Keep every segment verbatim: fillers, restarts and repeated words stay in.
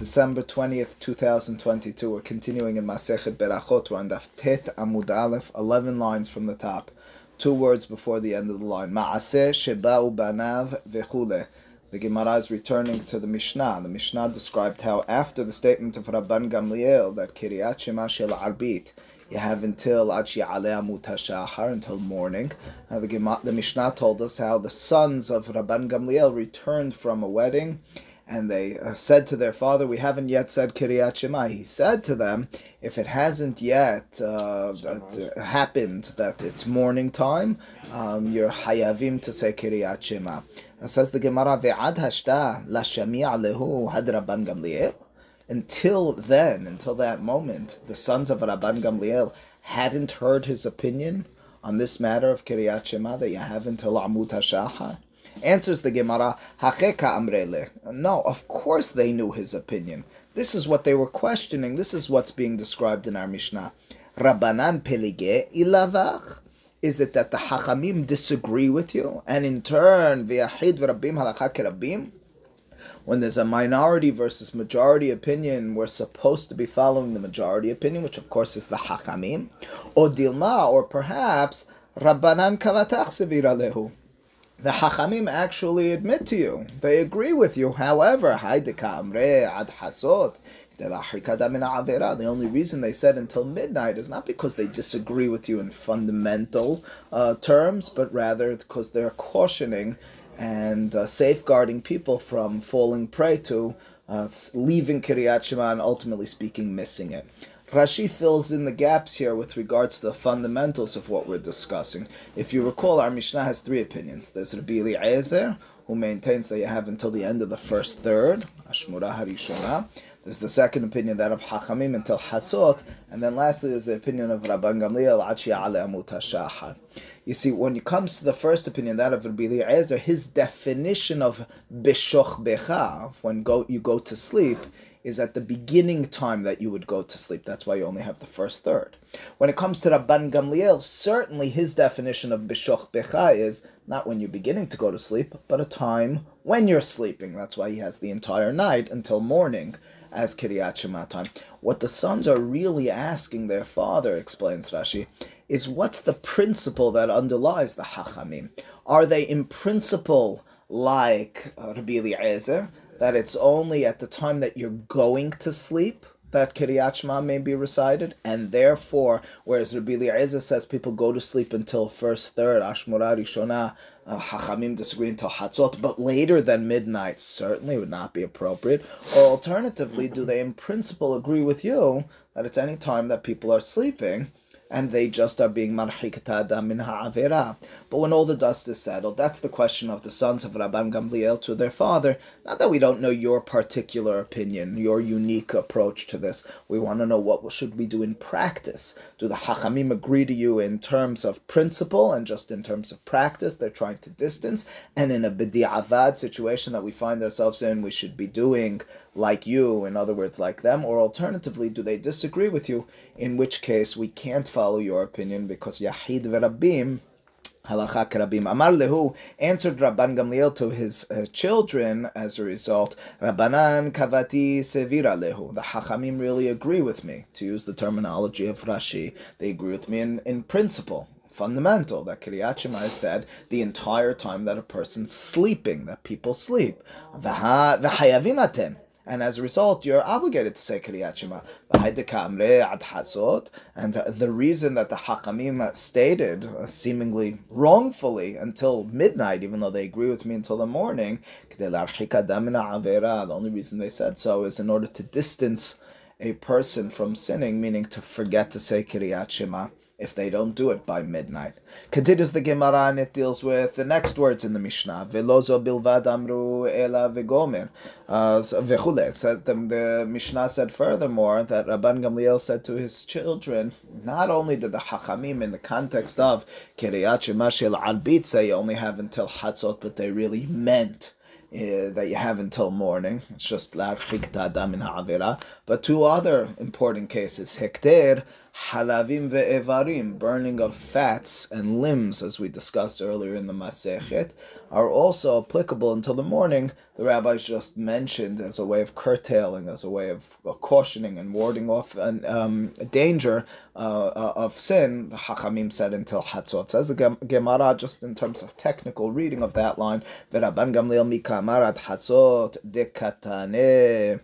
December twentieth, two thousand twenty-two. We're continuing in Masechet Berachot. We're on Daf Tet Amud Aleph, eleven lines from the top, two words before the end of the line. Ma'aseh sheba'u banav vechule. The Gemara is returning to the Mishnah. The Mishnah described how after the statement of Rabban Gamliel that Kriyat Shema shel Arvit, you have until Ad She'aleh Amud HaShachar, until morning. Uh, the, Gemara, the Mishnah told us how the sons of Rabban Gamliel returned from a wedding, and they uh, said to their father, "We haven't yet said Kriyat Shema." He said to them, "If it hasn't yet uh, that, uh, happened that it's morning time, um, you're hayavim to say Kriyat Shema." It says the Gemara, "Ve'ad hashta la shami'a lehu had Rabban Gamliel." Until then, until that moment, the sons of Rabban Gamliel hadn't heard his opinion on this matter of Kriyat Shema that you have until Amud HaShachar. Answers the Gemara, Hacheka Amrele. No, of course they knew his opinion. This is what they were questioning. This is what's being described in our Mishnah. Rabbanan Pelige Ilavach. Is it that the Chachamim disagree with you? And in turn, V'yachid v'rabim halakha kerabim? When there's a minority versus majority opinion, we're supposed to be following the majority opinion, which of course is the Chachamim. Or Dilma, or perhaps, Rabbanan Kavatach Sevira Lehu. The Chachamim actually admit to you. They agree with you. However, the only reason they said until midnight is not because they disagree with you in fundamental uh, terms, but rather because they're cautioning and uh, safeguarding people from falling prey to uh, leaving Kriyat Shema and ultimately speaking, missing it. Rashi fills in the gaps here with regards to the fundamentals of what we're discussing. If you recall, our Mishnah has three opinions. There's Rabbi Eliezer, who maintains that you have until the end of the first third, Ashmurah Harishona. There's the second opinion, that of Chachamim until Chatzot. And then lastly, there's the opinion of Rabban Gamliel, Ad She'aleh Amud HaShachar. You see, when it comes to the first opinion, that of Rabbi Eliezer, his definition of Bishoch Becha, when go, you go to sleep, is at the beginning time that you would go to sleep. That's why you only have the first third. When it comes to Rabban Gamliel, certainly his definition of Bishoch Becha is not when you're beginning to go to sleep, but a time when you're sleeping. That's why he has the entire night until morning as Kriyat Shema time. What the sons are really asking their father, explains Rashi, is what's the principle that underlies the Chachamim? Are they in principle like Rabbi Eliezer, that it's only at the time that you're going to sleep that Kriyat Shema may be recited, and therefore, whereas Rabbi Eliezer says people go to sleep until first third, Ashmurah Rishonah, uh, Chachamim disagree until Chatzot, but later than midnight certainly would not be appropriate. Or alternatively, do they in principle agree with you that it's any time that people are sleeping, and they just are being marhikata min ha'avera? But when all the dust is settled, that's the question of the sons of Rabban Gamliel to their father. Not that we don't know your particular opinion, your unique approach to this. We want to know what should we do in practice. Do the Chachamim agree to you in terms of principle and just in terms of practice? They're trying to distance. And in a b'di'avad situation that we find ourselves in, we should be doing like you, in other words, like them. Or alternatively, do they disagree with you? In which case, we can't follow your opinion because Yahid Verabim, Halakha Kerabim. Amar Lehu answered Rabban Gamliel to his uh, children as a result. Rabbanan Kavati Sevira Lehu. The Chachamim really agree with me, to use the terminology of Rashi. They agree with me in, in principle. Fundamental, that Kriyat Shema is said the entire time that a person's sleeping, that people sleep. V'hayavinatem. And as a result, you're obligated to say Kriyat Shema. And the reason that the Chachamim stated, seemingly wrongfully, until midnight, even though they agree with me until the morning, the only reason they said so is in order to distance a person from sinning, meaning to forget to say Kriyat Shema if they don't do it by midnight. Continues the Gemara, and it deals with the next words in the Mishnah. Velozo bilvad amru ela vegomer. The Mishnah said furthermore that Rabban Gamliel said to his children, not only did the Chachamim in the context of Kriyat Shema shel Arvit say you only have until Chatzot, but they really meant Uh, that you have until morning. It's just But two other important cases, Hekter, halavim ve'evarim, burning of fats and limbs, as we discussed earlier in the Masechet, are also applicable until the morning. The rabbis just mentioned as a way of curtailing, as a way of cautioning and warding off an, um, a danger uh, of sin. The Chachamim said until Chatzot. Says the Gemara, just in terms of technical reading of that line, Rabban Gamliel mikamarat Chatzot dekatane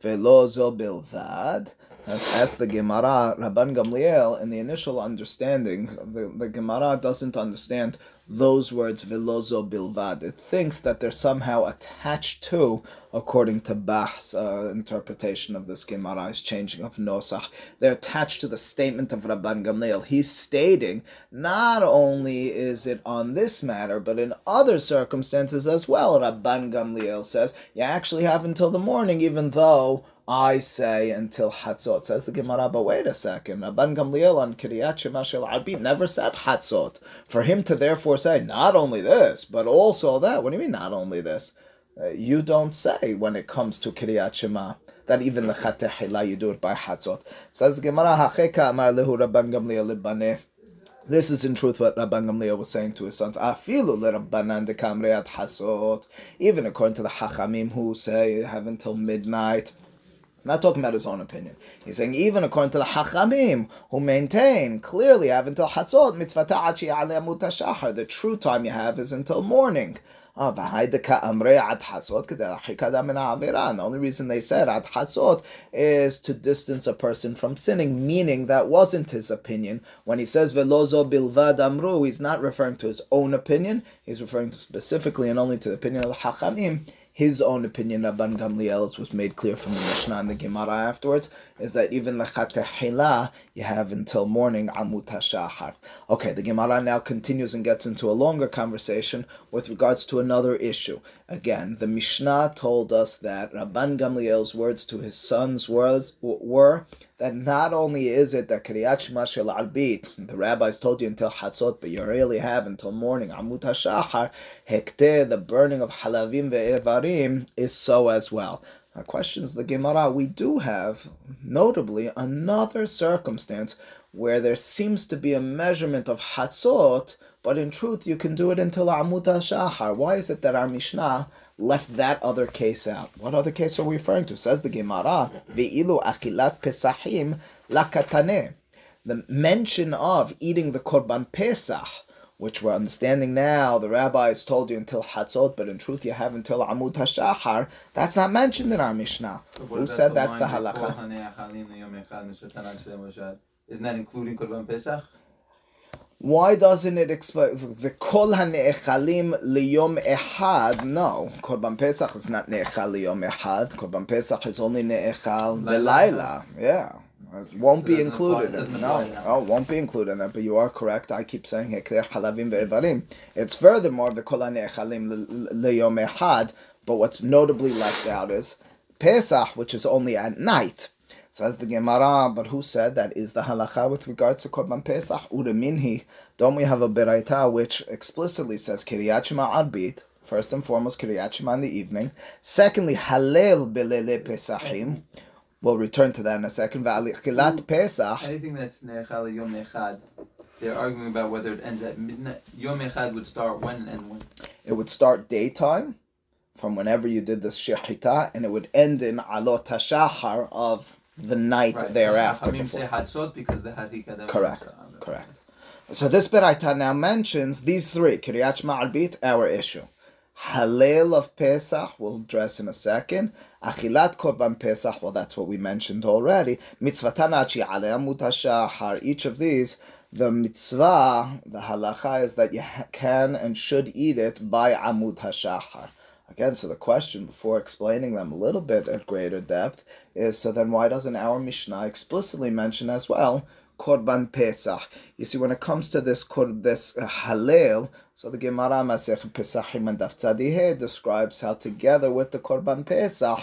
velozo bilvad. As, as the Gemara, Rabban Gamliel, in the initial understanding, the, the Gemara doesn't understand those words, velozo bilvad. It thinks that they're somehow attached to, according to Bach's uh, interpretation of this Gemara's changing of Nosach, they're attached to the statement of Rabban Gamliel. He's stating, not only is it on this matter, but in other circumstances as well, Rabban Gamliel says, you actually have until the morning, even though I say until Chatzot. Says the Gemara, but wait a second. Rabban Gamliel on Kriyat Shema shel Arvit never said Chatzot. For him to therefore say, not only this, but also that. What do you mean, not only this? Uh, you don't say when it comes to Kriyat Shema that even the Chateh Hila you do it by Chatzot. Says the Gemara, Hacheka amar lehu Rabban Gamliel libane. This is in truth what Rabban Gamliel was saying to his sons. Afilu leRabbanan dekamreat Chatzot. Even according to the Chachamim who say have until midnight. Not talking about his own opinion. He's saying even according to the Chachamim, who maintain clearly have until Chatzot mitzvata achi ale Amud HaShachar. The true time you have is until morning. Ah, the only reason they said ad Chatzot is to distance a person from sinning, meaning that wasn't his opinion. When he says velozo bilvad amru, he's not referring to his own opinion. He's referring to specifically and only to the opinion of the Chachamim. His own opinion, Rabban Gamliel's, was made clear from the Mishnah and the Gemara afterwards, is that even l'chateh hila you have until morning, amut hashachar. Okay, the Gemara now continues and gets into a longer conversation with regards to another issue. Again, the Mishnah told us that Rabban Gamliel's words to his sons was, were that not only is it that Kriyat Shema shel Arvit, the rabbis told you until Chatzot, but you really have until morning, amut hashachar, hekteh, the burning of halavim ve'evarim, is so as well. Our questions, the Gemara, we do have, notably, another circumstance where there seems to be a measurement of Chatzot, but in truth you can do it until Amud HaShachar. Why is it that our Mishnah left that other case out? What other case are we referring to? Says the Gemara, Ve'ilu achilat pesachim lakataneh. The mention of eating the Korban Pesach, which we're understanding now, the rabbis told you until Chatzot, but in truth you have until Amud HaShachar. That's not mentioned in our Mishnah. Who said that's the halakha? Isn't that including Korban Pesach? Why doesn't it explain? V'kol ha'ne'echalim liyom echad. No, Korban Pesach is not ne'echal liyom echad. Korban Pesach is only ne'echal belayla. Yeah. It won't so be included. Apply, in, no, no, oh, won't be included in that. But you are correct. I keep saying hekler halavim ve'evarim. It's furthermore the kol hane'echalim leyom echad. But what's notably left out is Pesach, which is only at night. Says the Gemara, but who said that is the halakha with regards to Korban Pesach? Ureminhi, don't we have a beraita which explicitly says Kriyat Shema Arvit? First and foremost, Kriyat Shema in the evening. Secondly, Halel Belele Pesachim. We'll return to that in a second. V'alichilat Pesach. Anything that's ne'echal yom echad, they're arguing about whether it ends at midnight. Yom echad would start when and end when? It would start daytime, from whenever you did this shechita, and it would end in alot hashachar of the night right. Thereafter. Right. Before. Say Chatzot because the hadika. Correct. Correct. So this beraita now mentions these three. Kriyat Shema Arvit, our issue. Halel of Pesach, we'll address in a second. Achilat Korban Pesach, well, that's what we mentioned already. Mitzvatan achi ale Amud HaShachar. Each of these, the mitzvah, the halacha is that you can and should eat it by Amud HaShachar. Again, so the question, before explaining them a little bit at greater depth, is so then why doesn't our Mishnah explicitly mention as well Korban Pesach? You see, when it comes to this this uh, Halel, so the Gemara Masechet Pesachim and Daf Tzadihe describes how together with the Korban Pesach,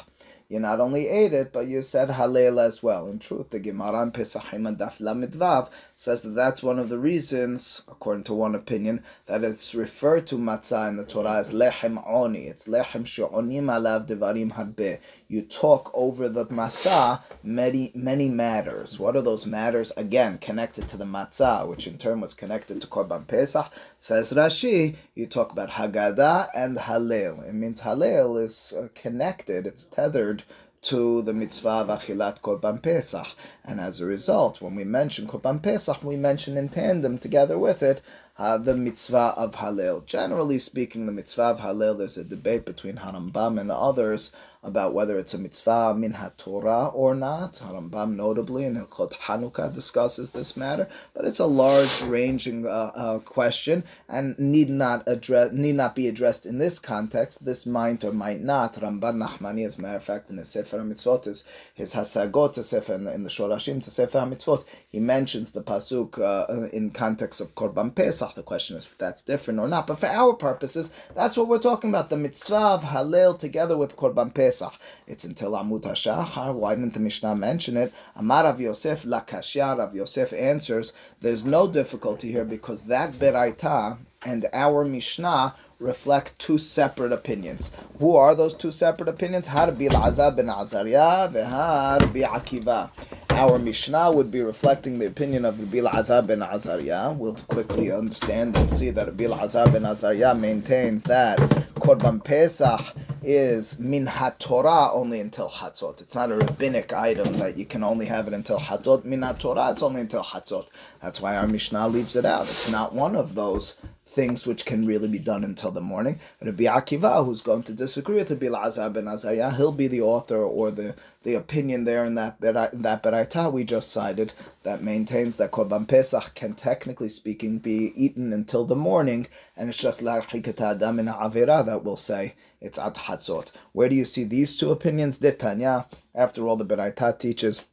you not only ate it, but you said Halel as well. In truth, the Gemara and Pesachim and Daf Lamidvav says that that's one of the reasons, according to one opinion, that it's referred to matzah in the Torah as Lechem Oni. It's Lechem She'onim Alav Devarim Harbeh. you talk over the matzah many, many matters. What are those matters? Again, connected to the matzah, which in turn was connected to Korban Pesach. Says Rashi, you talk about Haggadah and Halel. It means Halel is connected, it's tethered to the mitzvah of Achilat Korban Pesach. And as a result, when we mention Korban Pesach, we mention in tandem, together with it, Uh, the mitzvah of Halel. Generally speaking, the mitzvah of Halel, there's a debate between Harambam and others about whether it's a mitzvah min ha-Torah or not. Harambam notably in Hilchot Hanukkah discusses this matter, but it's a large-ranging uh, uh, question and need not address need not be addressed in this context. This might or might not. Ramban Nachmani, as a matter of fact, in his Sefer HaMitzvot, his, his Hasagot to Sefer in the, in the Shorashim to Sefer HaMitzvot, he mentions the pasuk uh, in context of Korban Pesach. The question is if that's different or not. But for our purposes, that's what we're talking about. The mitzvah of Halel together with Korban Pesach. It's until Amud HaShachar. Why didn't the Mishnah mention it? Amar Rav Yosef Lakashya. Rav Yosef answers, there's no difficulty here because that Beraita and our Mishnah reflect two separate opinions. Who are those two separate opinions? Rabbi Elazar ben Azariah and Rabbi Akiva. Our Mishnah would be reflecting the opinion of Rabbi Elazar ben Azariah. We'll quickly understand and see that Rabbi Elazar ben Azariah maintains that Korban Pesach is min ha-Torah only until Chatzot. It's not a rabbinic item that you can only have it until Chatzot. Min ha-Torah, it's only until Chatzot. That's why our Mishnah leaves it out. It's not one of those things which can really be done until the morning. Rabbi Akiva, who's going to disagree with Rabbi Elazar ben Azariah, he'll be the author or the, the opinion there in that that beraita we just cited that maintains that Korban Pesach can, technically speaking, be eaten until the morning, and it's just l'archikat adam in avira that will say it's ad chatzot. Where do you see these two opinions? Detanya. After all, the beraita teaches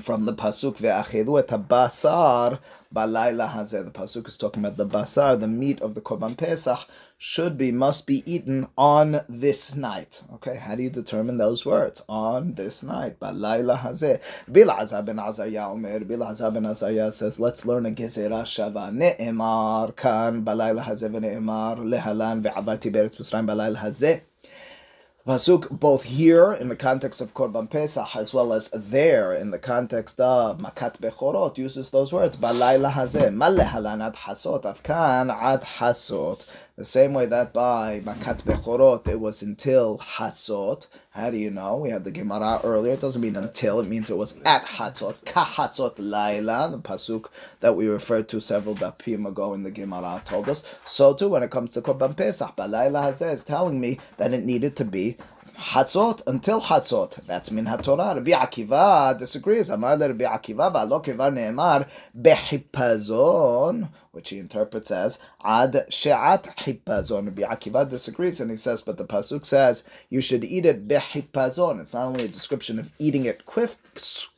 from the pasuk ve'achilu et habasar balayla hazeh. The pasuk is talking about the basar, the meat of the Korban Pesach, should be, must be eaten on this night. Okay, how do you determine those words? On this night, balayla hazeh. Elazar ben Azariah omer. Elazar ben Azariah says, let's learn a gezera shavah. Ne'emar kan balayla hazeh ve'ne'emar lehalan ve'avarti beretz Mitzrayim balayla hazeh. Pasuk, both here in the context of Korban Pesach as well as there in the context of Makat Bechorot, uses those words. Balayla hazeh, malehalan ad hasot, afkan ad hasot. The same way that by Makat Bechorot it was until Chatzot. How do you know? We had the Gemara earlier. It doesn't mean until. It means it was at Chatzot. Ka Chatzot Laila, the pasuk that we referred to several dapim ago in the Gemara told us. So too, when it comes to Korban Pesach, Balayla Hazeh is telling me that it needed to be Chatzot until Chatzot. That's min haTorah. Rabbi Akiva disagrees. Amar le Rabbi Akiva ba'lo kevar ne'emar behipazon, which he interprets as ad she'at hipazon. Rabbi Akiva disagrees and he says, but the pasuk says you should eat it behipazon. It's not only a description of eating it quick,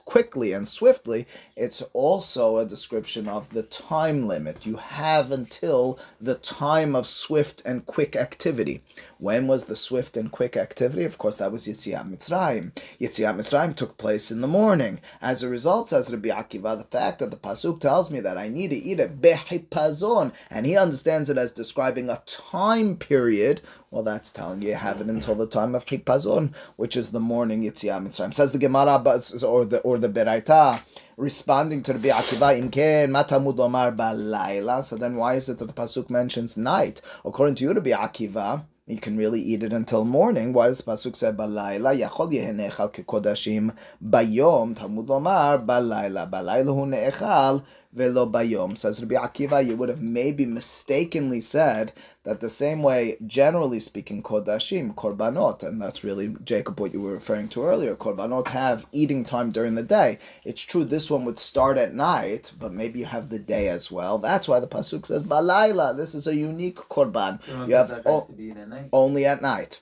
quickly and swiftly, it's also a description of the time limit. You have until the time of swift and quick activity. When was the swift and quick activity? Of course, that was Yetziat Mitzrayim. Yetziat Mitzrayim took place in the morning. As a result, says Rabbi Akiva, the fact that the pasuk tells me that I need to eat it behipazon, and he understands it as describing a time period, well, that's telling you, you have it until the time of hipazon, which is the morning Yetziat Mitzrayim. Says the Gemara, or the or the Beraita, responding to Rabbi Akiva, imken matamud omar balayla. So then why is it that the pasuk mentions night? According to you, Rabbi Akiva, you can really eat it until morning. Why does the pasuk say balayla? Yachol yehenechal kekodashim bayom tamud omar balayla. Balayla hu neechal velo bayom. Says Rabbi Akiva, you would have maybe mistakenly said that the same way, generally speaking, kodashim, korbanot, and that's really, Jacob, what you were referring to earlier, korbanot have eating time during the day. It's true this one would start at night, but maybe you have the day as well. That's why the pasuk says balayla. This is a unique korban. You, you have o- to be at night. Only at night.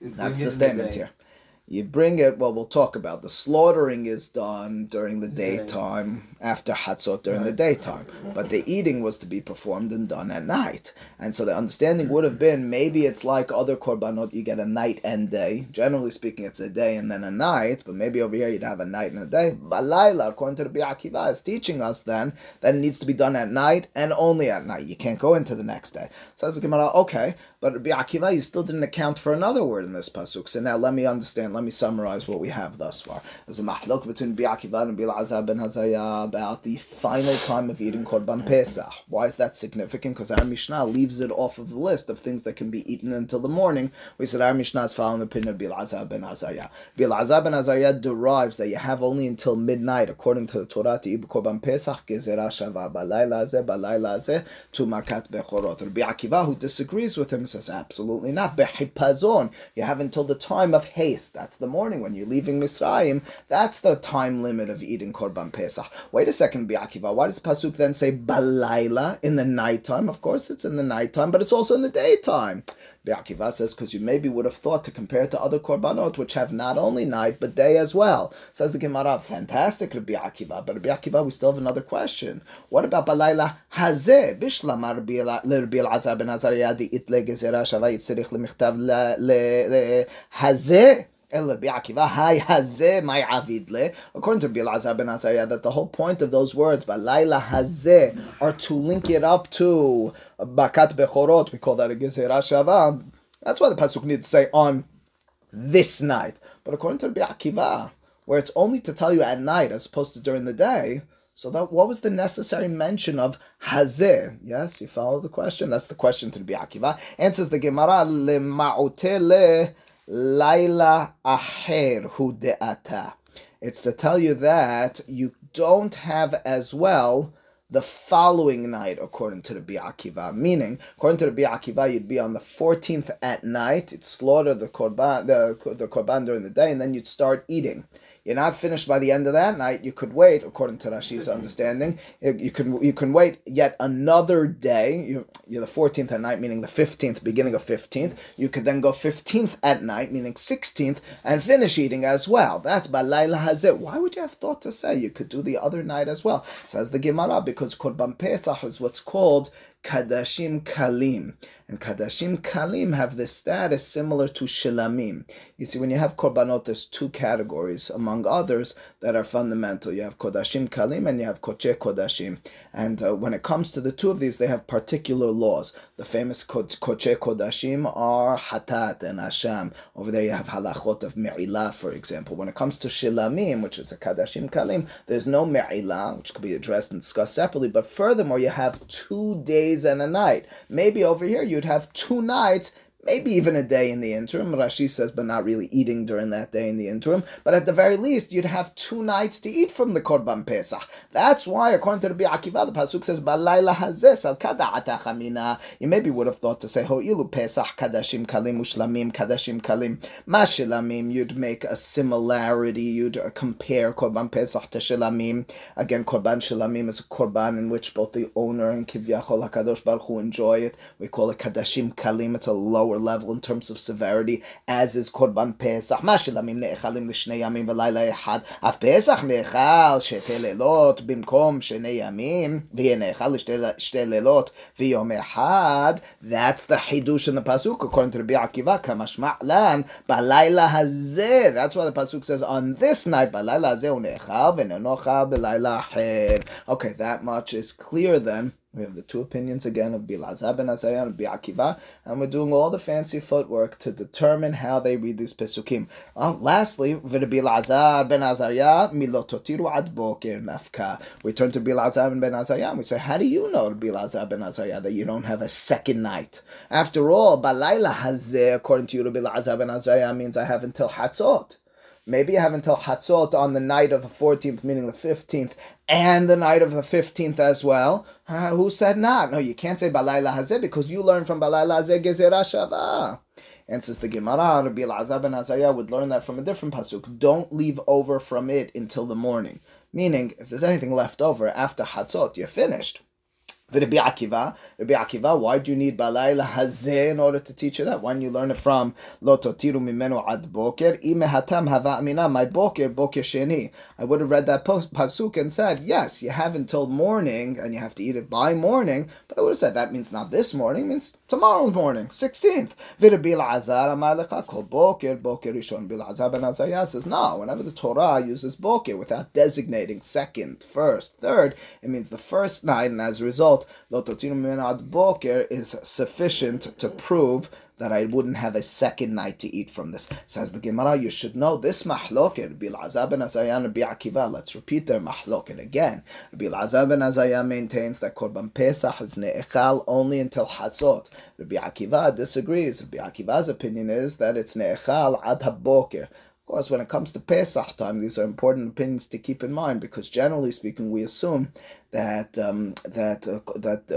That's the statement the here. You bring it, well, we'll talk about the slaughtering is done during the daytime, after Chatzot during the daytime. But the eating was to be performed and done at night. And so the understanding would have been, maybe it's like other korbanot, you get a night and day. Generally speaking, it's a day and then a night, but maybe over here you'd have a night and a day. Balayla, according to Rabbi Akiva, is teaching us then that it needs to be done at night and only at night. You can't go into the next day. So I was like, okay, but Rabbi Akiva, you still didn't account for another word in this pasuk. So now let me understand. let me summarize what we have thus far. There's a mahlok between Rabbi Akiva and Rabbi Elazar ben Azariah about the final time of eating Korban Pesach. Why is that significant? Because our Mishnah leaves it off of the list of things that can be eaten until the morning. We said our Mishnah is following the opinion of Rabbi Elazar ben Azariah. Rabbi Elazar ben Azariah derives that you have only until midnight, according to the Torah, to eat Korban Pesach, Gezera Shavah, Balayla Zeh, Balayla Zeh, to Makat Bechorot. Rabbi Akiva, who disagrees with him, says absolutely not. Behipazon, you have until the time of haste. That's the morning when you're leaving Mitzrayim. That's the time limit of eating Korban Pesach. Wait a second, Rabbi Akiva. Why does Pasuk then say Balayla in the nighttime? Of course it's in the nighttime, but it's also in the daytime. Rabbi Akiva says, because you maybe would have thought to compare it to other Korbanot, which have not only night, but day as well. Says the Gemara, fantastic, Rabbi Akiva. But Rabbi Akiva, we still have another question. What about Balayla Hazeh? Bishlamar Rabbi Elazar ben Azariah di itle gezera shavah yitzirich lemichtav le hazeh. According to Rabbi Elazar ben Azariah, that the whole point of those words, Balayla Hazeh, are to link it up to Makat Bechorot, we call that a Gezera Shavah. That's why the Pasuk needs to say on this night. But according to Rabbi Akiva, where it's only to tell you at night as opposed to during the day, so that what was the necessary mention of Hazeh? Yes, you follow the question? That's the question to Rabbi Akiva. Answers the Gemara, Le Ma'oteh Le Laila aher hu de'ata. It's to tell you that you don't have as well the following night, according to Rabbi Akiva. Meaning, according to Rabbi Akiva, you'd be on the fourteenth at night, you'd slaughter the korban, the, the korban during the day, and then you'd start eating. You're not finished by the end of that night, you could wait, according to Rashi's understanding, you can you can wait yet another day, you're, you're the fourteenth at night, meaning the fifteenth, beginning of fifteenth, you could then go fifteenth at night, meaning sixteenth, and finish eating as well. That's Balayla Hazeh. Why would you have thought to say you could do the other night as well? Says the Gemara, because Korban Pesach is what's called Kodashim Kalim. And Kodashim Kalim have the status similar to Shilamim. You see, when you have Korbanot, there's two categories, among others, that are fundamental. You have Kodashim Kalim and you have Koche Kodashim. And uh, when it comes to the two of these, they have particular laws. The famous Koche Kodashim are Hatat and Asham. Over there you have Halachot of Me'ilah, for example. When it comes to Shilamim, which is a Kodashim Kalim, there's no Me'ilah, which could be addressed and discussed separately. But furthermore, you have two days and a night. Maybe over here you'd have two nights, maybe even a day in the interim. Rashi says, but not really eating during that day in the interim. But at the very least, you'd have two nights to eat from the Korban Pesach. That's why, according to Rabbi Akiva, the Pasuk says, Balayla Hazeh salkada'ata chamina. You maybe would have thought to say, Ho'ilu Pesach Kodashim Kalim Ushlamim Kodashim Kalim Mashilamim. You'd make a similarity. You'd compare Korban Pesach to Shilamim. Again, Korban Shilamim is a Korban in which both the owner and Kivyachol HaKadosh Baruch Hu enjoy it. We call it Kodashim Kalim. It's a lower level in terms of severity, as is Korban Pesach. Mashilamim ne'echalim l'shnei yamim v'layla echad. Af Pesach ne'echal shetei lelot bimkom shnei yamim v'ye'nechal shetei lelot v'yom echad. That's the Hidush in the Pasuk, according to Rabbi Akiva, kamashma' lan, Balayla Hazeh. That's why the Pasuk says, on this night, Balayla Hazeh u'nechal v'nenocha b'layla acher. Okay, that much is clear then. We have the two opinions again of Rabbi Elazar ben Azariah and Rabbi Akiva, and we're doing all the fancy footwork to determine how they read these Pesukim. Um, lastly, Rabbi Elazar ben Azariah, Milot totiru ad boker nafka. We turn to Rabbi Elazar ben Azariah and we say, how do you know, Rabbi Elazar ben Azariah, that you don't have a second night? After all, Balayla Hazeh, according to you, Rabbi Elazar ben Azariah, means I have until Chatzot. Maybe you have until Chatzot on the night of the fourteenth, meaning the fifteenth, and the night of the fifteenth as well. Uh, who said not? No, you can't say Balayla Hazeh because you learn from Balayla Hazeh Gezera Shavah. And since the Gemara, Rabbi Elazar ben Azariah would learn that from a different pasuk, don't leave over from it until the morning. Meaning, if there's anything left over after Chatzot, you're finished. Rabbi Akiva, Rabbi Akiva, why do you need Balayla Hazeh in order to teach you that? Why don't you learn it from Lo totiru mimenu ad boker? Ime hatam hava amina, my boker, boker sheni. I would have read that post, pasuk and said, yes, you have until morning and you have to eat it by morning. But I would have said that means not this morning, it means tomorrow morning, sixteenth. Rabbi Elazar amar lecha kol boker, boker rishon. Rabbi Elazar ben Azariah says, no, whenever the Torah uses boker without designating second, first, third, it means the first night, and as a result, result, lo totinu mimena ad boker is sufficient to prove that I wouldn't have a second night to eat from this. Says the Gemara, you should know this mahloket, Rabbi Elazar ben Azariah and Rabbi Akiva. Let's repeat their mahloket again. Rabbi Elazar ben Azariah maintains that Korban Pesach is ne'echal only until Chatzot. Rabbi Akiva disagrees. Rabbi Akiva's opinion is that it's ne'echal ad haboker. Of course, when it comes to Pesach time, these are important opinions to keep in mind, because generally speaking, we assume that um, that uh, that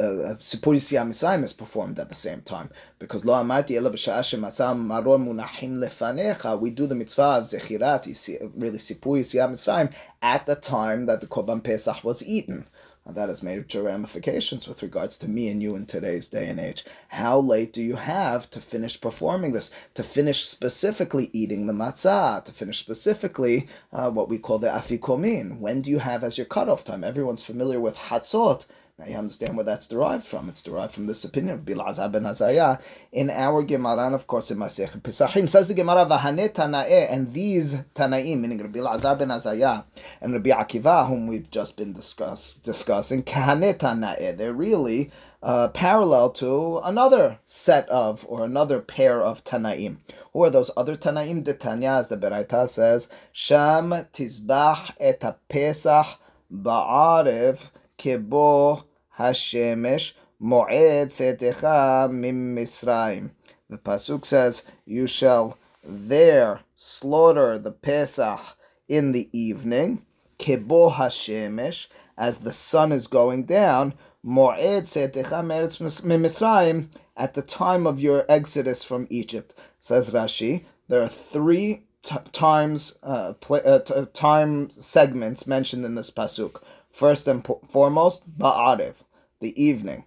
Sipur Yitzias Mitzrayim is performed at the same time, because Lo Amarti Ela B'Sha'ah She'Matzah Maror Munachim Lefanecha, we do the mitzvah of Zechirat, really Sipur Yitzias Mitzrayim, at the time that the Korban Pesach was eaten. And that has major ramifications with regards to me and you in today's day and age. How late do you have to finish performing this? To finish specifically eating the matzah, to finish specifically uh, what we call the afikomin. When do you have as your cutoff time? Everyone's familiar with Chatzot. Now you understand where that's derived from. It's derived from this opinion of Rabbi Elazar ben Azariah. In our Gemara, and of course in Masechet Pesachim, says the Gemara, V'haneh Tanae, and these Tanaim, meaning Rabbi Elazar ben Azariah and Rabbi Akiva, whom we've just been discuss, discussing, K'haneh Tanae, they're really uh, parallel to another set of, or another pair of Tanaim. Who are those other Tanaim? De Tanya, as the Beraita says, Sham Tizbach et HaPesach Ba'arev Kebo Hashemesh Moed Setecha Mim Misraim. The Pasuk says, you shall there slaughter the Pesach in the evening, Kebo Hashemesh, as the sun is going down, Moed Setecha Mim Misraim, at the time of your exodus from Egypt. Says Rashi, there are three t- times uh, pl- uh, t- time segments mentioned in this Pasuk. First and po- foremost, Ba'arev, the evening.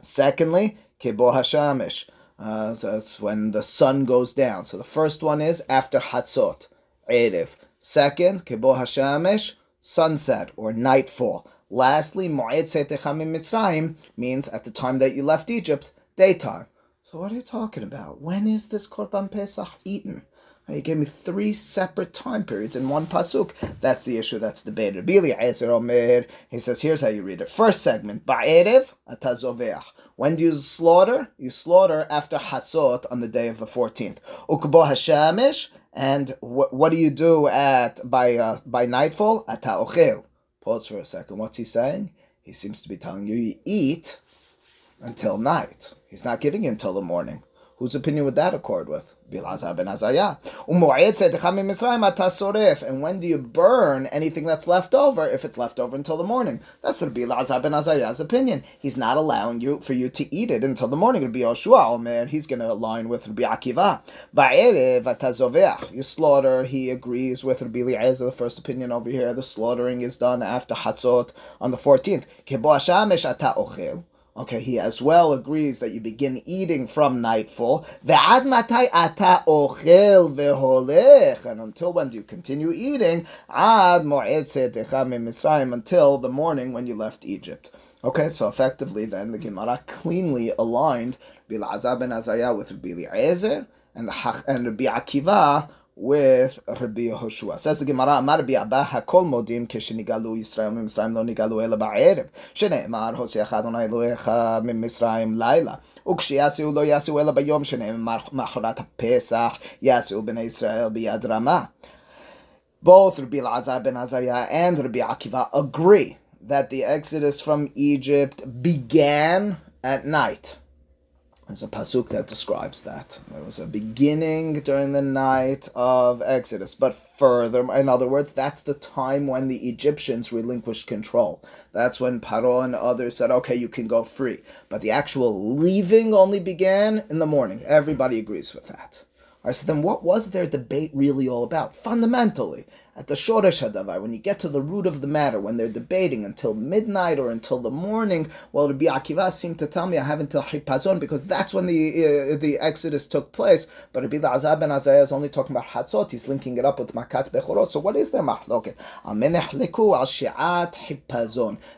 Secondly, Kebo HaShamesh. Uh, that's when the sun goes down. So the first one is after Chatzot, Erev. Second, Kebo HaShamesh, sunset or nightfall. Lastly, Moed Setecha Mim Mitzrayim means at the time that you left Egypt, daytime. So what are you talking about? When is this Korban Pesach eaten? He gave me three separate time periods in one pasuk. That's the issue that's debated. Rabbi Eliezer Omer, he says, here's how you read it. First segment, Ba'erev atazoveach. When do you slaughter? You slaughter after Chatzot on the day of the fourteenth. Ukbo Hashemesh, and wh- what do you do at by uh, by nightfall? Ata ochel. Pause for a second. What's he saying? He seems to be telling you you eat until night. He's not giving you until the morning. Whose opinion would that accord with? Elazar ben Azariah. And when do you burn anything that's left over, if it's left over until the morning? That's Elazar ben Azariah's opinion. He's not allowing you for you to eat it until the morning. It'll be Yoshua Omer. He's going to align with Rabbi Akiva. You slaughter. He agrees with Rabbi Eliezer, the first opinion over here. The slaughtering is done after Chatzot on the fourteenth. Okay, he as well agrees that you begin eating from nightfall. Ve'ad matay ata ochel veholech, and until when do you continue eating? Ad moed setecha mim Mitzrayim, until the morning when you left Egypt. Okay, so effectively then the Gemara cleanly aligned Rabbi Elazar ben Azariah with Rabbi Eliezer and the Hach- and Rabbi Akiva with Rabbi Yehoshua. Says the Gemara, Amar Rabbi Abba, Hakol modim keshenigalu Yisrael mim Mitzrayim lo nigalu ela ba'erev. Shene'emar hoseach Adonai Elohecha mim Mitzrayim laila. Ukshiyasu lo yasu ela bayom shene'emar machorat haPesach yasu b'nei Yisrael biyad Ramah. Both Rabbi Elazar ben Azariah and Rabbi Akiva agree that the exodus from Egypt began at night. There's a pasuk that describes that. There was a beginning during the night of Exodus. But further, in other words, that's the time when the Egyptians relinquished control. That's when Paro and others said, okay, you can go free. But the actual leaving only began in the morning. Everybody agrees with that. All right, so then what was their debate really all about? Fundamentally, at the Shoresh HaDavar, when you get to the root of the matter, when they're debating until midnight or until the morning, well, Rabbi Akiva seemed to tell me I have until Chipazon, because that's when the uh, the Exodus took place. But Rabbi Elazar ben Azariah is only talking about Chatzot. He's linking it up with Makat Bechorot. So what is their machloket?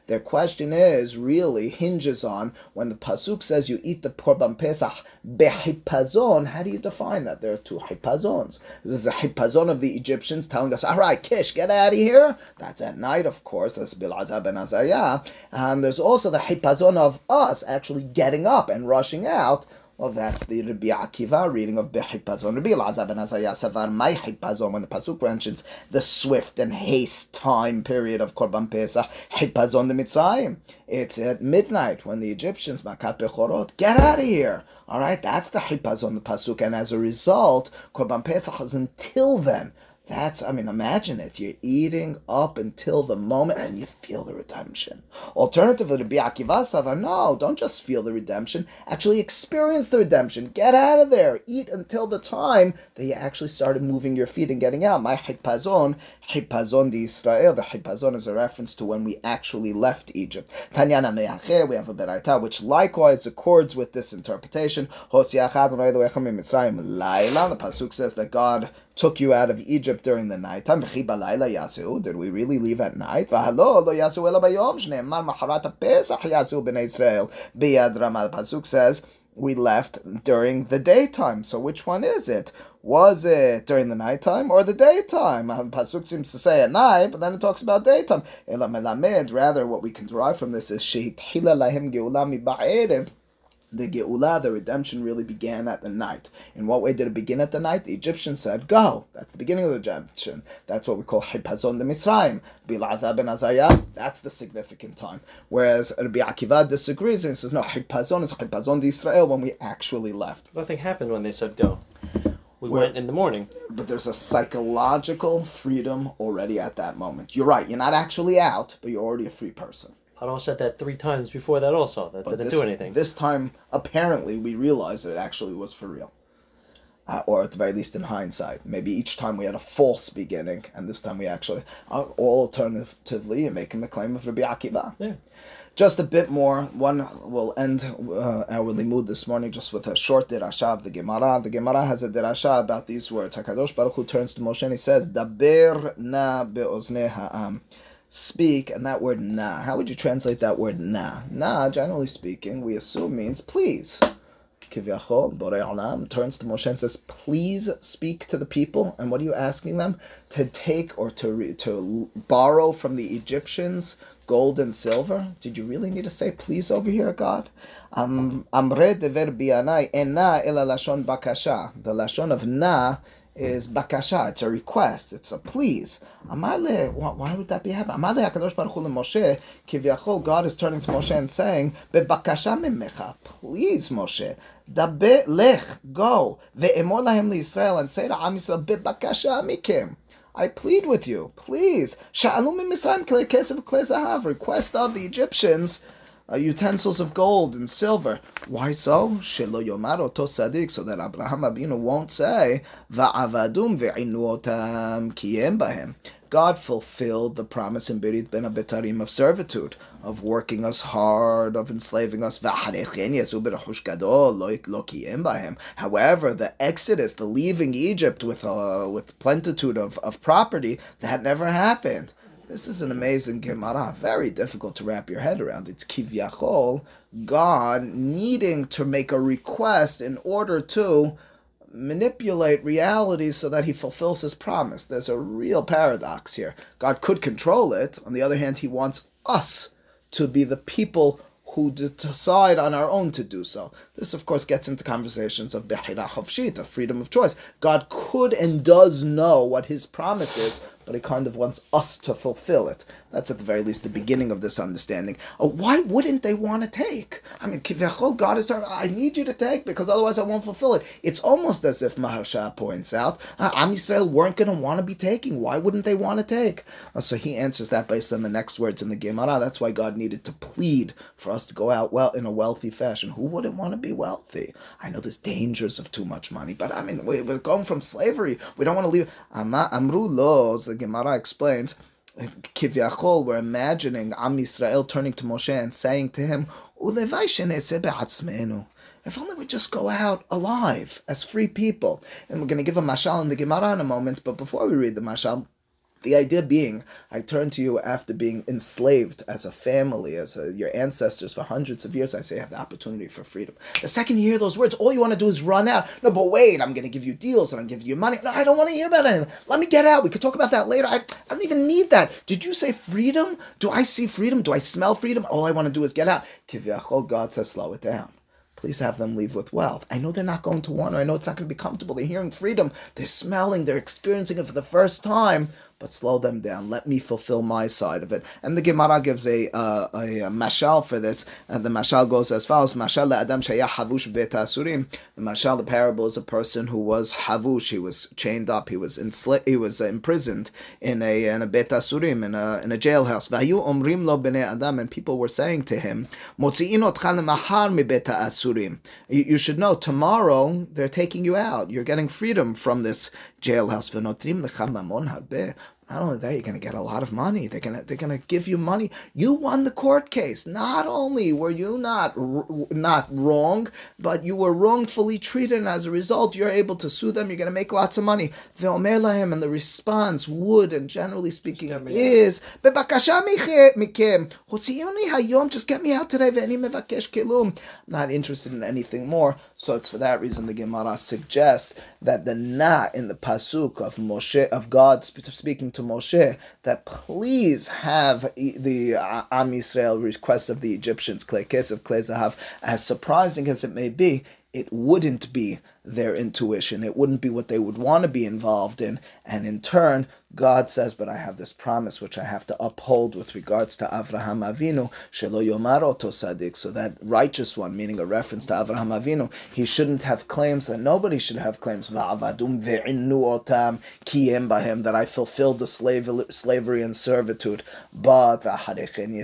Their question is, really hinges on when the Pasuk says you eat the Korban Pesach bechipazon. How do you define that? There are two Chipazons. This is the Chipazon of the Egyptians telling us, all right, guy, Kish, get out of here. That's at night, of course. That's Rabbi Elazar ben Azariah. And there's also the hipazon of us actually getting up and rushing out. Well, that's the Rabbi Akiva reading of B'Hipazon. Rabbi Elazar ben Azariah savar my Hipazon, when the Pasuk mentions the swift and haste time period of Korban Pesach, Hipazon the Mitzrayim. It's at midnight when the Egyptians, Makat Bechorot, get out of here. All right, that's the Hipazon, the Pasuk. And as a result, Korban Pesach is until then. That's, I mean, imagine it. You're eating up until the moment and you feel the redemption. Alternatively, Rabbi Akiva says, no, don't just feel the redemption. Actually experience the redemption. Get out of there. Eat until the time that you actually started moving your feet and getting out. My hipazon, hipazon di Israel. The hipazon is a reference to when we actually left Egypt. Tanyana me'acheh, we have a beraita, which likewise accords with this interpretation. Hosiachad ro'edoecham mi'Mitzrayim laila. The Pasuk says that God took you out of Egypt during the night. Did we really leave at night? Pasuk says we left during the daytime. So which one is it? Was it during the nighttime or the daytime? Pasuk seems to say at night, but then it talks about daytime. Rather, what we can derive from this is the Geulah, the redemption, really began at the night. In what way did it begin at the night? The Egyptians said, go. That's the beginning of the redemption. That's what we call Hipazon de Mitzrayim. Elazar ben Azariah, that's the significant time. Whereas Rabbi Akiva disagrees and says, no, Hipazon is Hipazon de Israel, when we actually left. Nothing happened when they said go. We We're, went in the morning. But there's a psychological freedom already at that moment. You're right, you're not actually out, but you're already a free person. I said that three times before that also. That but didn't this, do anything. This time, apparently, we realized that it actually was for real. Uh, or at the very least in hindsight. Maybe each time we had a false beginning, and this time we actually... Uh, alternatively, you're making the claim of Rabbi Akiva. Yeah. Just a bit more. One will end uh, our limud this morning just with a short derasha of the Gemara. The Gemara has a derasha about these words. HaKadosh Baruch Hu turns to Moshe and he says, Daber na be'ozne ha'am. Speak, and that word na. How would you translate that word na? Na, generally speaking, we assume means please. Kivyachol, Borei Olam turns to Moshe and says, please speak to the people. And what are you asking them? To take or to re- to borrow from the Egyptians gold and silver? Did you really need to say please over here, God? Um, Amre dever bi'anai, en na ela lashon bakasha. The lashon of na is bakasha, it's a request, it's a please. Amale, why would that be happening? Amale HaKadosh Baruch Hu Moshe, Kivyachol, God is turning to Moshe and saying, Bebakasha mimecha, please Moshe, Dabe lech, go, ve'emor lahem liYisrael, and say to Am Yisrael, Bebakasha mikim, I plead with you, please. Sha'alu miMisraim klei kesef klei zahav, request of the Egyptians, Uh, utensils of gold and silver. Why so? Shelo yomar oto sadik, so that Avraham Avinu won't say va'avadum ve'inu otam kiyem bahem. God fulfilled the promise in Berit ben Abitarim of servitude, of working us hard, of enslaving us. However, the exodus, the leaving Egypt with uh, with plenitude of, of property, that never happened. This is an amazing Gemara, very difficult to wrap your head around. It's Kivyachol, God needing to make a request in order to manipulate reality so that he fulfills his promise. There's a real paradox here. God could control it. On the other hand, he wants us to be the people who decide on our own to do so. This, of course, gets into conversations of Bechira Chavshit, of freedom of choice. God could and does know what his promise is, but he kind of wants us to fulfill it. That's at the very least the beginning of this understanding. Uh, why wouldn't they want to take? I mean, Kivechol, God is telling, I need you to take because otherwise I won't fulfill it. It's almost as if Maharsha points out, uh, Am Yisrael weren't going to want to be taking. Why wouldn't they want to take? Uh, so he answers that based on the next words in the Gemara. That's why God needed to plead for us to go out well in a wealthy fashion. Who wouldn't want to be wealthy? I know there's dangers of too much money, but I mean, we're going from slavery. We don't want to leave. Ama Amru lo, the Gemara explains, Kivyachol, we're imagining Am Yisrael turning to Moshe and saying to him, Ulevai shene'aseh be'atzmeinu. If only we just go out alive as free people. And we're going to give a mashal in the Gemara in a moment, but before we read the mashal, The idea being, I turn to you after being enslaved as a family, as a, your ancestors for hundreds of years. I say, I have the opportunity for freedom. The second you hear those words, all you want to do is run out. No, but wait, I'm going to give you deals and I'm giving you money. No, I don't want to hear about anything. Let me get out. We could talk about that later. I, I don't even need that. Did you say freedom? Do I see freedom? Do I smell freedom? All I want to do is get out. Kivyachol, God says, slow it down. Please have them leave with wealth. I know they're not going to want to. I know it's not going to be comfortable. They're hearing freedom. They're smelling. They're experiencing it for the first time. But slow them down. Let me fulfill my side of it. And the Gemara gives a uh, a mashal for this. And the mashal goes as follows: Mashal le'adam shaya havush beit asurim. The mashal, the parable, is a person who was havush. He was chained up. He was ensla- He was imprisoned in a in a beit asurim, in a in a jailhouse. Vayu omrim lo bnei adam, and people were saying to him, motzi'in otcha lemachar mi beit asurim. You should know tomorrow they're taking you out. You're getting freedom from this jailhouse. V'notrim lecha mamon harbeh. Not only that, you're going to get a lot of money. They're going to they're going to give you money. You won the court case. Not only were you not not wrong, but you were wrongfully treated, and as a result, you're able to sue them. You're going to make lots of money. And the response would, and generally speaking, is, just get me out today. I'm not interested in anything more. So it's for that reason the Gemara suggests that the na in the pasuk of Moshe, of God speaking to Moshe, that please have the uh, Am Yisrael request of the Egyptians, Klei Kesef, Klei Zahav, as surprising as it may be, it wouldn't be their intuition. It wouldn't be what they would want to be involved in. And in turn, God says, but I have this promise which I have to uphold with regards to Avraham Avinu, Shelo Yomar Oto Sadik, so that righteous one, meaning a reference to Avraham Avinu, he shouldn't have claims, and nobody should have claims, Va'avadum ve'innu otam kiyem bahem, that I fulfilled the slavery and servitude, but I didn't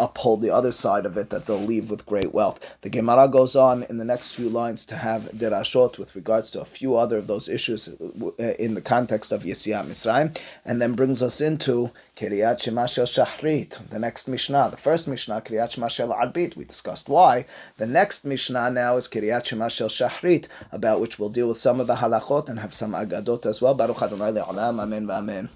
uphold the other side of it, that they'll leave with great wealth. The Gemara goes on in the next few lines to have derashot with regards to a few other of those issues in the context of Yetziat Mitzrayim, and then brings us into Kriyat Shema shel Shacharit, the next Mishnah. The first Mishnah, Kriyat Shema shel Arvit, we discussed why. The next Mishnah now is Kriyat Shema shel Shacharit, about which we'll deal with some of the halachot and have some agadot as well. Baruch Adonai le'olam, amen v'amen.